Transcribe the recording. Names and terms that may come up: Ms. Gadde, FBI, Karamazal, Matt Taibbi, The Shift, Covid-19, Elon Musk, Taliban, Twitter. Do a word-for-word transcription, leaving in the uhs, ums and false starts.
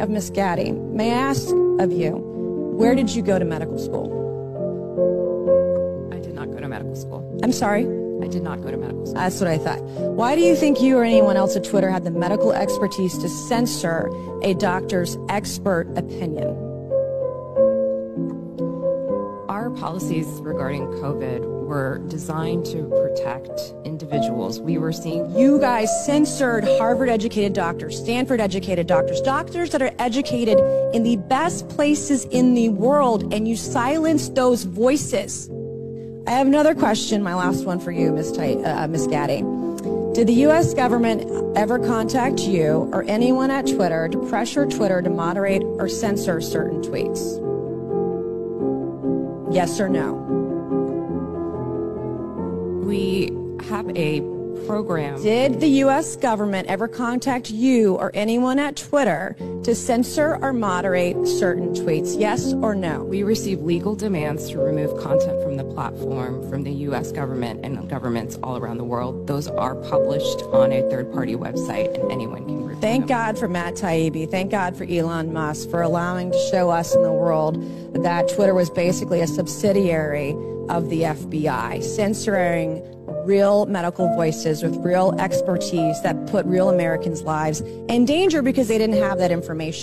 Of Miz Gadde, may I ask of you, where did you go to medical school? I did not go to medical school. I'm sorry? I did not go to medical school. That's what I thought. Why do you think you or anyone else at Twitter had the medical expertise to censor a doctor's expert opinion? Our policies regarding COVID were designed to protect individuals. We were seeing you guys censored Harvard-educated doctors, Stanford-educated doctors, doctors that are educated in the best places in the world, and you silenced those voices. I have another question, my last one for you, Miz Tate, uh, Miz Gadde. Did the U S government ever contact you or anyone at Twitter to pressure Twitter to moderate or censor certain tweets? Yes or no? We have a program. Did the U S government ever contact you or anyone at Twitter to censor or moderate certain tweets? Yes or no? We receive legal demands to remove content from the platform from the U S government and governments all around the world. Those are published on a third-party website, and anyone can review them. Thank God for Matt Taibbi. Thank God for Elon Musk for allowing to show us in the world that Twitter was basically a subsidiary of the F B I, censoring real medical voices with real expertise that put real Americans' lives in danger because they didn't have that information.